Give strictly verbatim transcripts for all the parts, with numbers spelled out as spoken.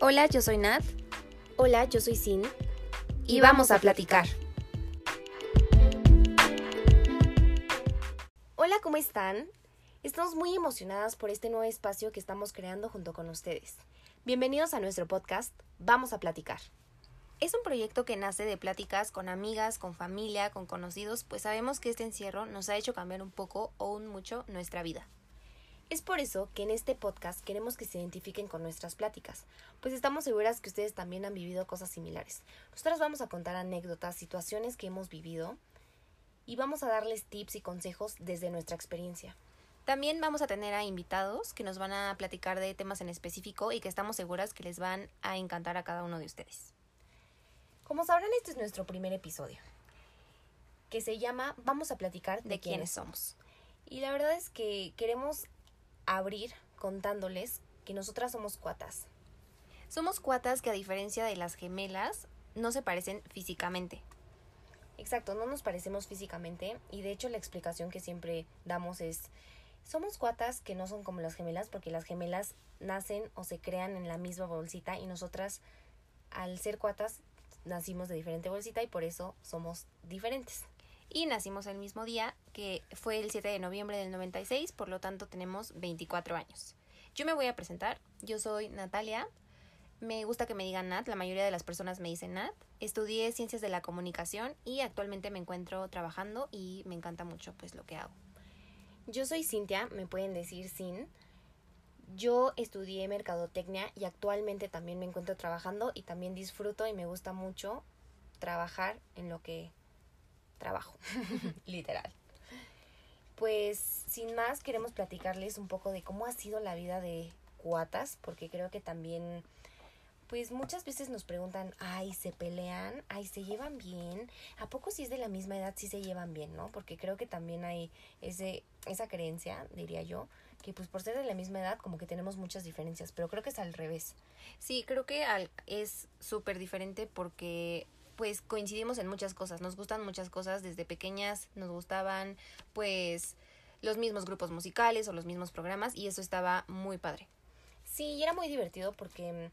Hola, yo soy Nat. Hola, yo soy Cin. Y vamos a platicar. Hola, ¿cómo están? Estamos muy emocionadas por este nuevo espacio que estamos creando junto con ustedes. Bienvenidos a nuestro podcast, Vamos a Platicar. Es un proyecto que nace de pláticas con amigas, con familia, con conocidos, pues sabemos que este encierro nos ha hecho cambiar un poco o un mucho nuestra vida. Es por eso que en este podcast queremos que se identifiquen con nuestras pláticas, pues estamos seguras que ustedes también han vivido cosas similares. Nosotras vamos a contar anécdotas, situaciones que hemos vivido y vamos a darles tips y consejos desde nuestra experiencia. También vamos a tener a invitados que nos van a platicar de temas en específico y que estamos seguras que les van a encantar a cada uno de ustedes. Como sabrán, este es nuestro primer episodio, que se llama Vamos a Platicar de, de quiénes somos. Y la verdad es que queremos abrir contándoles que nosotras somos cuatas. Somos cuatas que, a diferencia de las gemelas, no se parecen físicamente. Exacto, no nos parecemos físicamente y de hecho la explicación que siempre damos es: somos cuatas que no son como las gemelas, porque las gemelas nacen o se crean en la misma bolsita y nosotras, al ser cuatas, nacimos de diferente bolsita y por eso somos diferentes. Y nacimos el mismo día, que fue el siete de noviembre del noventa y seis, por lo tanto tenemos veinticuatro años. Yo me voy a presentar, yo soy Natalia, me gusta que me digan Nat, la mayoría de las personas me dicen Nat. Estudié Ciencias de la Comunicación y actualmente me encuentro trabajando y me encanta mucho pues lo que hago. Yo soy Cintia, me pueden decir Sin. Yo estudié Mercadotecnia y actualmente también me encuentro trabajando y también disfruto y me gusta mucho trabajar en lo que trabajo, literal. Pues, sin más, queremos platicarles un poco de cómo ha sido la vida de cuatas, porque creo que también, pues muchas veces nos preguntan, ay, ¿se pelean? Ay, ¿se llevan bien? ¿A poco si es de la misma edad sí se llevan bien, no? Porque creo que también hay ese esa creencia, diría yo, que pues por ser de la misma edad como que tenemos muchas diferencias, pero creo que es al revés. Sí, creo que al, es súper diferente porque pues coincidimos en muchas cosas, nos gustan muchas cosas, desde pequeñas nos gustaban pues los mismos grupos musicales o los mismos programas y eso estaba muy padre. Sí, y era muy divertido porque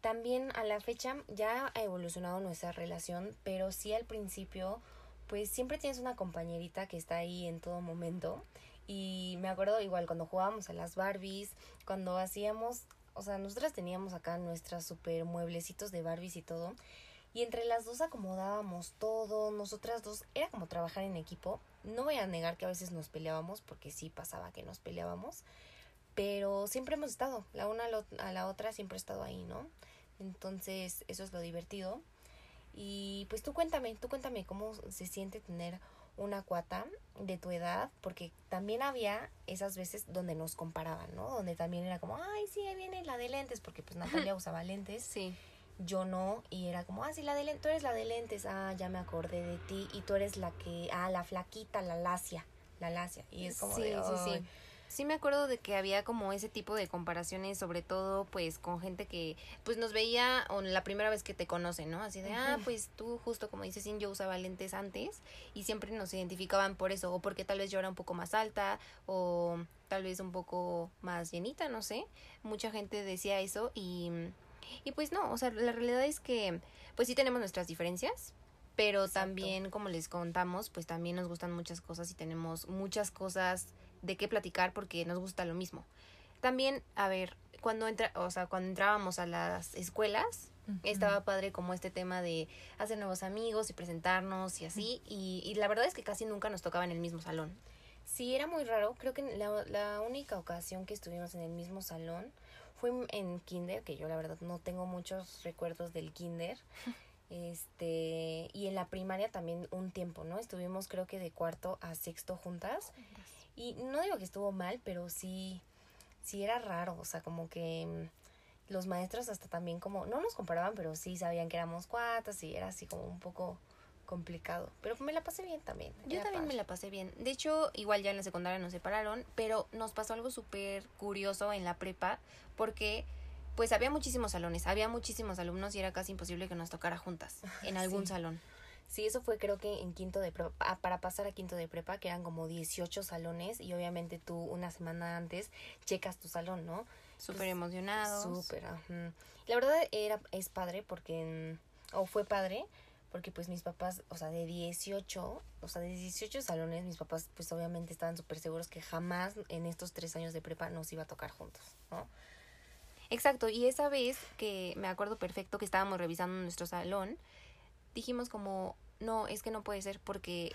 también a la fecha ya ha evolucionado nuestra relación, pero sí al principio, pues siempre tienes una compañerita que está ahí en todo momento. Y me acuerdo igual cuando jugábamos a las Barbies, cuando hacíamos, o sea, nosotras teníamos acá nuestras super mueblecitos de Barbies y todo. Y entre las dos acomodábamos todo, nosotras dos, era como trabajar en equipo. No voy a negar que a veces nos peleábamos, porque sí pasaba que nos peleábamos. Pero siempre hemos estado, la una a la otra siempre he estado ahí, ¿no? Entonces, eso es lo divertido. Y pues tú cuéntame, tú cuéntame cómo se siente tener una cuata de tu edad, porque también había esas veces donde nos comparaban, ¿no? Donde también era como, ay, sí, ahí viene la de lentes, porque pues Natalia usaba lentes. Sí. Yo no, y era como, ah, sí, la de lentes, tú eres la de lentes, ah, ya me acordé de ti, y tú eres la que, ah, la flaquita, la lacia, la lacia, y es como sí, de, oh. sí, sí. Sí me acuerdo de que había como ese tipo de comparaciones, sobre todo pues con gente que pues nos veía o la primera vez que te conocen, ¿no? Así de, uh-huh. ah, pues tú justo como dices, yo usaba lentes antes y siempre nos identificaban por eso, o porque tal vez yo era un poco más alta o tal vez un poco más llenita, no sé. Mucha gente decía eso y, y pues no, o sea, la realidad es que pues sí tenemos nuestras diferencias. Pero exacto, también como les contamos, pues también nos gustan muchas cosas y tenemos muchas cosas de qué platicar porque nos gusta lo mismo. También, a ver, cuando entra, o sea, cuando entrábamos a las escuelas, uh-huh. estaba padre como este tema de hacer nuevos amigos y presentarnos y así, uh-huh. y, y la verdad es que casi nunca nos tocaba en el mismo salón. Sí, era muy raro. Creo que la, la única ocasión que estuvimos en el mismo salón fue en kinder, que yo la verdad no tengo muchos recuerdos del kinder. Este, y en la primaria también un tiempo, ¿no? Estuvimos creo que de cuarto a sexto juntas. Y no digo que estuvo mal, pero sí, sí era raro, o sea, como que los maestros hasta también como, no nos comparaban, pero sí sabían que éramos cuatas y era así como un poco complicado, pero me la pasé bien también. Yo también me la pasé bien, de hecho, igual ya en la secundaria nos separaron, pero nos pasó algo súper curioso en la prepa, porque pues había muchísimos salones, había muchísimos alumnos y era casi imposible que nos tocara juntas en algún sí. salón. Sí, eso fue creo que en quinto de prepa, para pasar a quinto de prepa, que eran como dieciocho salones y obviamente tú una semana antes checas tu salón, ¿no? Súper pues, emocionados. Súper, ajá. La verdad era, es padre porque, o fue padre, porque pues mis papás, o sea, de dieciocho, o sea, de dieciocho salones, mis papás pues obviamente estaban súper seguros que jamás en estos tres años de prepa nos iba a tocar juntos, ¿no? Exacto, y esa vez que me acuerdo perfecto que estábamos revisando nuestro salón, dijimos como, no, es que no puede ser porque...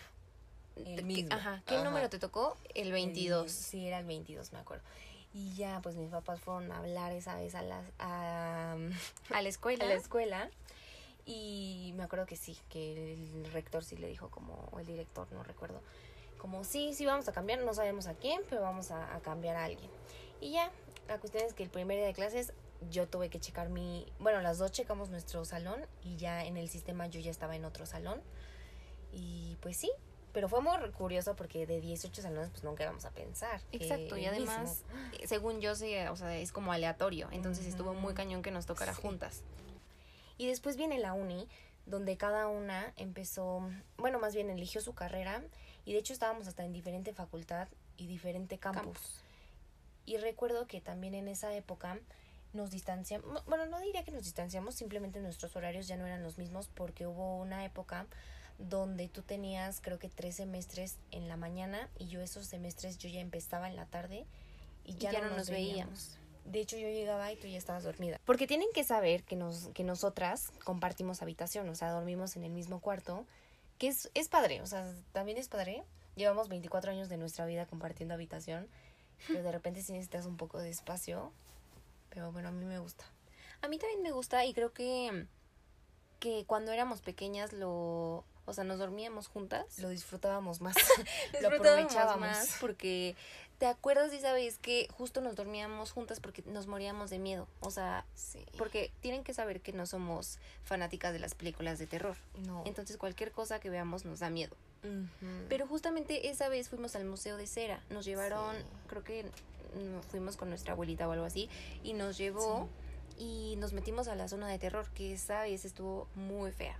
El mismo. Que, ajá, ¿qué ajá. número te tocó? El veintidós. El, sí, era el veintidós, me acuerdo. Y ya, pues mis papás fueron a hablar esa vez a, las, a, a la escuela. A la escuela. Y me acuerdo que sí, que el rector sí le dijo como, o el director, no recuerdo, como sí, sí vamos a cambiar, no sabemos a quién, pero vamos a, a cambiar a alguien. Y ya, la cuestión es que el primer día de clases yo tuve que checar mi... Bueno, las dos checamos nuestro salón y ya en el sistema yo ya estaba en otro salón. Y pues sí, pero fue muy curioso porque de dieciocho salones pues nunca íbamos a pensar. Exacto, y además, mismo. según yo, sé, o sea, es como aleatorio, entonces uh-huh. estuvo muy cañón que nos tocara sí. juntas. Y después viene la uni, donde cada una empezó, bueno, más bien eligió su carrera. Y de hecho estábamos hasta en diferente facultad y diferente campus. campus. Y recuerdo que también en esa época nos distanciamos. Bueno, no diría que nos distanciamos, simplemente nuestros horarios ya no eran los mismos. Porque hubo una época donde tú tenías creo que tres semestres en la mañana. Y yo esos semestres yo ya empezaba en la tarde. Y ya, y ya no, no nos veíamos. veíamos. De hecho, yo llegaba y tú ya estabas dormida. Porque tienen que saber que nos que nosotras compartimos habitación, o sea, dormimos en el mismo cuarto, que es, es padre, o sea, también es padre. Llevamos veinticuatro años de nuestra vida compartiendo habitación, pero de repente sí necesitas un poco de espacio, pero bueno, a mí me gusta. A mí también me gusta y creo que, que cuando éramos pequeñas lo... O sea, nos dormíamos juntas. Lo disfrutábamos más. Lo aprovechábamos más porque... ¿Te acuerdas de esa vez que justo nos dormíamos juntas porque nos moríamos de miedo? O sea, sí. Porque tienen que saber que no somos fanáticas de las películas de terror. No. Entonces, cualquier cosa que veamos nos da miedo. Uh-huh. Pero justamente esa vez fuimos al Museo de Cera. Nos llevaron... Sí. Creo que fuimos con nuestra abuelita o algo así. Y nos llevó... Sí. Y nos metimos a la zona de terror, que esa vez estuvo muy fea.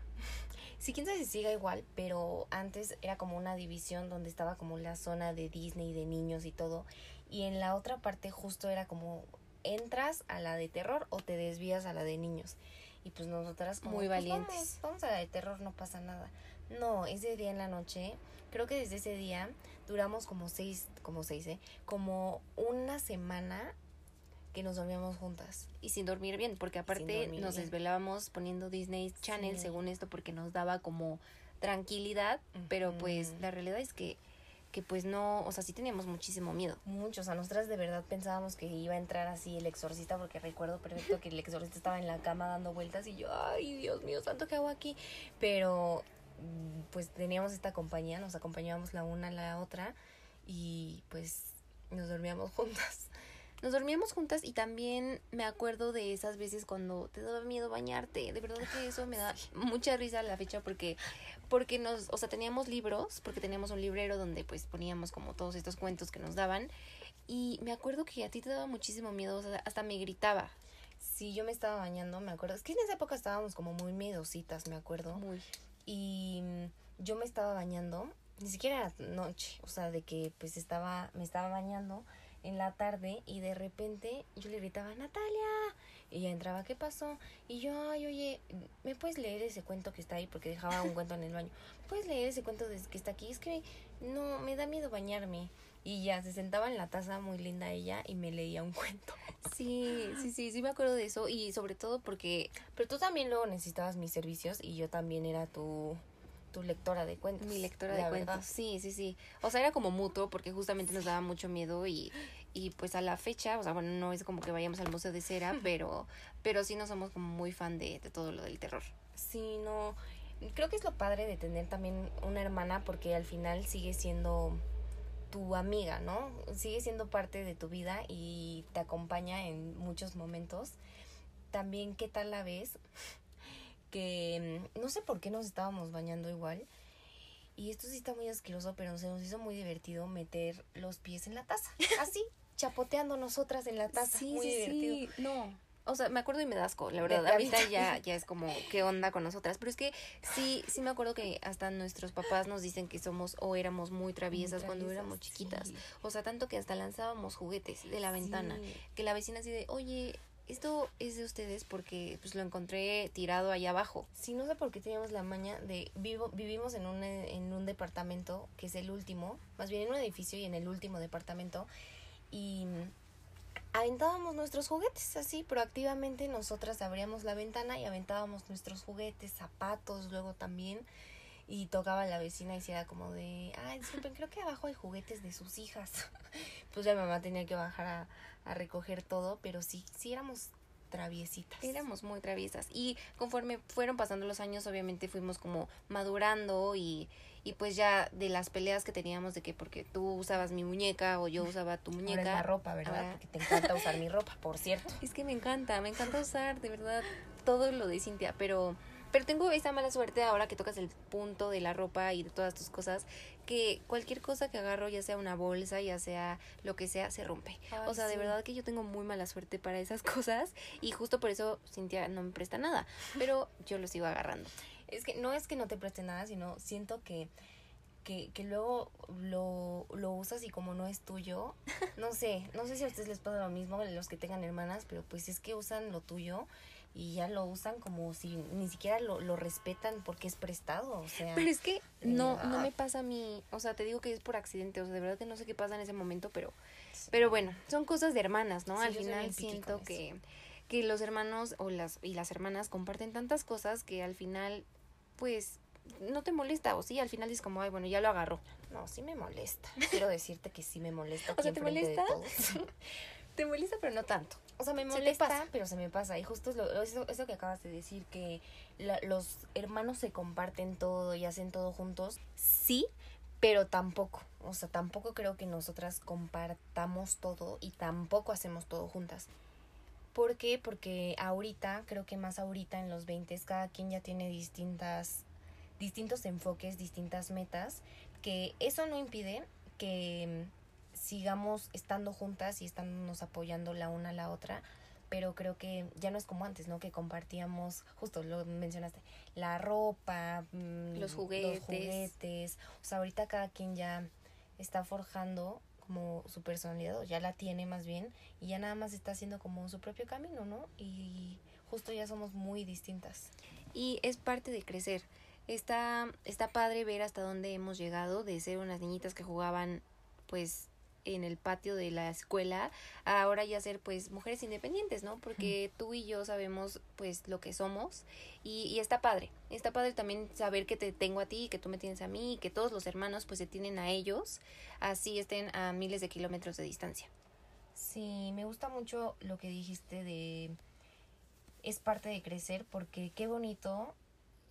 Sí, quién sabe si siga igual, pero antes era como una división donde estaba como la zona de Disney, de niños y todo. Y en la otra parte justo era como, entras a la de terror o te desvías a la de niños. Y pues nosotras como, muy valientes. Pues vamos, vamos a la de terror, no pasa nada. No, ese día en la noche, creo que desde ese día duramos como seis, como seis, ¿eh? Como una semana... que nos dormíamos juntas. Y sin dormir bien, porque aparte nos bien. desvelábamos poniendo Disney Channel, sí. según esto, porque nos daba como tranquilidad, uh-huh. pero pues la realidad es que, que pues no, o sea, sí teníamos muchísimo miedo. Mucho, o sea, nosotras de verdad pensábamos que iba a entrar así el exorcista, porque recuerdo perfecto que el exorcista estaba en la cama dando vueltas y yo, ay, Dios mío, santo, ¿qué hago aquí? Pero pues teníamos esta compañía, nos acompañábamos la una a la otra y pues nos dormíamos juntas. Nos dormíamos juntas y también me acuerdo de esas veces cuando te daba miedo bañarte. De verdad que eso me da mucha risa a la fecha porque, porque nos, o sea, teníamos libros, porque teníamos un librero donde pues poníamos como todos estos cuentos que nos daban. Y me acuerdo que a ti te daba muchísimo miedo, o sea, hasta me gritaba. Sí, yo me estaba bañando, me acuerdo. Es que en esa época estábamos como muy miedositas, me acuerdo. Muy. Y yo me estaba bañando, ni siquiera era noche, o sea, de que pues estaba, me estaba bañando en la tarde y de repente yo le gritaba, Natalia, y ella entraba, ¿qué pasó? Y yo, ay, oye, ¿me puedes leer ese cuento que está ahí? Porque dejaba un cuento en el baño. ¿Me puedes leer ese cuento que está aquí? Es que no, me da miedo bañarme. Y ya, se sentaba en la taza, muy linda ella, y me leía un cuento. Sí, sí, sí, sí me acuerdo de eso, y sobre todo porque... Pero tú también luego necesitabas mis servicios, y yo también era tu... tu lectora de cuentos. Mi lectora de cuentos, verdad. sí, sí, sí. O sea, era como mutuo porque justamente nos daba mucho miedo y, y pues a la fecha, o sea, bueno, no es como que vayamos al Museo de Cera, pero, pero sí no somos como muy fan de, de todo lo del terror. Sí, no, creo que es lo padre de tener también una hermana porque al final sigue siendo tu amiga, ¿no? Sigue siendo parte de tu vida y te acompaña en muchos momentos. También, ¿qué tal la ves? Que no sé por qué nos estábamos bañando igual. Y esto sí está muy asqueroso, pero se nos hizo muy divertido meter los pies en la taza. Así, chapoteando nosotras en la taza. Sí, muy sí, divertido. Sí. No, o sea, me acuerdo y me da asco, la verdad. Ahorita ya, ya es como, ¿qué onda con nosotras? Pero es que sí, sí me acuerdo que hasta nuestros papás nos dicen que somos o éramos muy traviesas, muy traviesas cuando éramos chiquitas. Sí. O sea, tanto que hasta lanzábamos juguetes de la ventana. Sí. Que la vecina así de, oye, esto es de ustedes porque pues lo encontré tirado allá abajo. Sí, no sé por qué teníamos la maña de... Vivo, vivimos en un, en un departamento que es el último, más bien en un edificio y en el último departamento. Y aventábamos nuestros juguetes así, proactivamente nosotras abríamos la ventana y aventábamos nuestros juguetes, zapatos luego también. Y tocaba a la vecina y se era como de, ay, disculpen, creo que abajo hay juguetes de sus hijas. Pues la mamá tenía que bajar a, a recoger todo, pero sí, sí éramos traviesitas. Éramos muy traviesas. Y conforme fueron pasando los años, obviamente fuimos como madurando y, y pues ya de las peleas que teníamos de que porque tú usabas mi muñeca o yo usaba tu muñeca. Ahora es la ropa, ¿verdad? Ahora... Porque te encanta usar mi ropa, por cierto. Es que me encanta, me encanta usar, de verdad, todo lo de Cintia, pero... Pero tengo esa mala suerte ahora que tocas el punto de la ropa y de todas tus cosas, que cualquier cosa que agarro, ya sea una bolsa, ya sea lo que sea, se rompe. Ay, o sea, sí. De verdad que yo tengo muy mala suerte para esas cosas y justo por eso Cintia no me presta nada, pero yo lo sigo agarrando. Es que no es que no te preste nada, sino siento que... Que, que luego lo, lo usas y como no es tuyo, no sé, no sé si a ustedes les pasa lo mismo, los que tengan hermanas, pero pues es que usan lo tuyo y ya lo usan como si ni siquiera lo, lo respetan porque es prestado, o sea. Pero es que no, no me pasa a mí, o sea, te digo que es por accidente, o sea, de verdad que no sé qué pasa en ese momento, pero sí. Pero bueno, son cosas de hermanas, ¿no? Sí, al final siento que, que los hermanos o las y las hermanas comparten tantas cosas que al final, pues... no te molesta, o sí, al final es como, ay, bueno, ya lo agarró. No, sí me molesta. Quiero decirte que sí me molesta. O sea, ¿te molesta? Te molesta, pero no tanto. O sea, me molesta, se te pasa, pero se me pasa. Y justo es lo, eso, eso que acabas de decir, que la, los hermanos se comparten todo y hacen todo juntos. Sí, pero tampoco. O sea, tampoco creo que nosotras compartamos todo y tampoco hacemos todo juntas. ¿Por qué? Porque ahorita, creo que más ahorita en los veinte, cada quien ya tiene distintas... distintos enfoques, distintas metas, que eso no impide que sigamos estando juntas y estándonos apoyando la una a la otra, pero creo que ya no es como antes, ¿no? Que compartíamos, justo lo mencionaste, la ropa, los juguetes, los juguetes. O sea, ahorita cada quien ya está forjando como su personalidad, o ya la tiene más bien, y ya nada más está haciendo como su propio camino, ¿no? Y justo ya somos muy distintas. Y es parte de crecer. Está, está padre ver hasta dónde hemos llegado de ser unas niñitas que jugaban pues en el patio de la escuela a ahora ya ser pues mujeres independientes, ¿no? Porque tú y yo sabemos pues lo que somos y, y está padre. Está padre también saber que te tengo a ti, que tú me tienes a mí, que todos los hermanos pues se tienen a ellos, así estén a miles de kilómetros de distancia. Sí, me gusta mucho lo que dijiste de es parte de crecer, porque qué bonito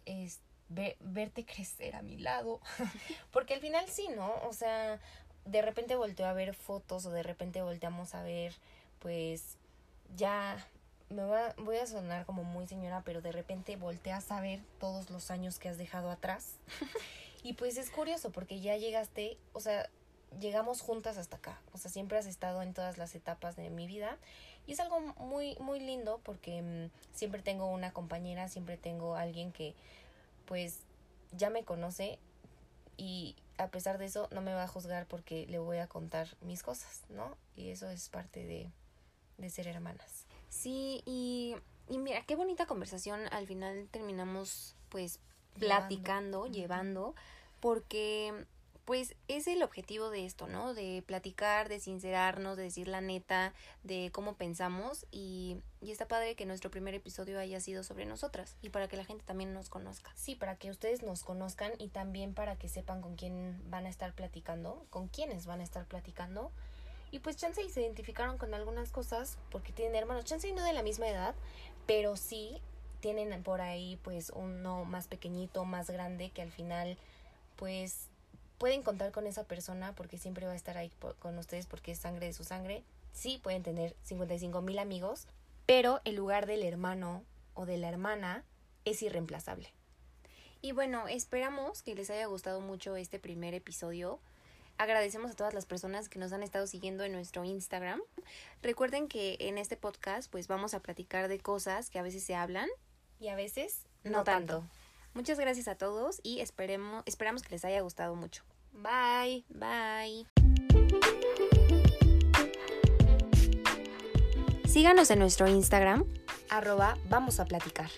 es verte crecer a mi lado, porque al final sí, ¿no? O sea, de repente volteo a ver fotos o de repente volteamos a ver, pues ya me voy a, voy a sonar como muy señora, pero de repente volteas a ver todos los años que has dejado atrás y pues es curioso porque ya llegaste, o sea, llegamos juntas hasta acá, o sea, siempre has estado en todas las etapas de mi vida y es algo muy, muy lindo porque mmm, siempre tengo una compañera, siempre tengo alguien que pues ya me conoce y a pesar de eso no me va a juzgar porque le voy a contar mis cosas, ¿no? Y eso es parte de, de ser hermanas. Sí, y, y mira, qué bonita conversación. Al final terminamos pues platicando, llevando, llevando, porque pues es el objetivo de esto, ¿no? De platicar, de sincerarnos, de decir la neta, de cómo pensamos y, y está padre que nuestro primer episodio haya sido sobre nosotras y para que la gente también nos conozca. Sí, para que ustedes nos conozcan y también para que sepan con quién van a estar platicando, con quiénes van a estar platicando y pues chance y se identificaron con algunas cosas porque tienen hermanos, chance y no de la misma edad, pero sí tienen por ahí pues uno más pequeñito, más grande que al final pues... pueden contar con esa persona porque siempre va a estar ahí por, con ustedes porque es sangre de su sangre. Sí, pueden tener cincuenta y cinco mil amigos, pero el lugar del hermano o de la hermana es irreemplazable. Y bueno, esperamos que les haya gustado mucho este primer episodio. Agradecemos a todas las personas que nos han estado siguiendo en nuestro Instagram. Recuerden que en este podcast pues vamos a platicar de cosas que a veces se hablan y a veces no, no tanto. tanto. Muchas gracias a todos y esperemos, esperamos que les haya gustado mucho. Bye. Bye. Síganos en nuestro Instagram, arroba Vamos a Platicar.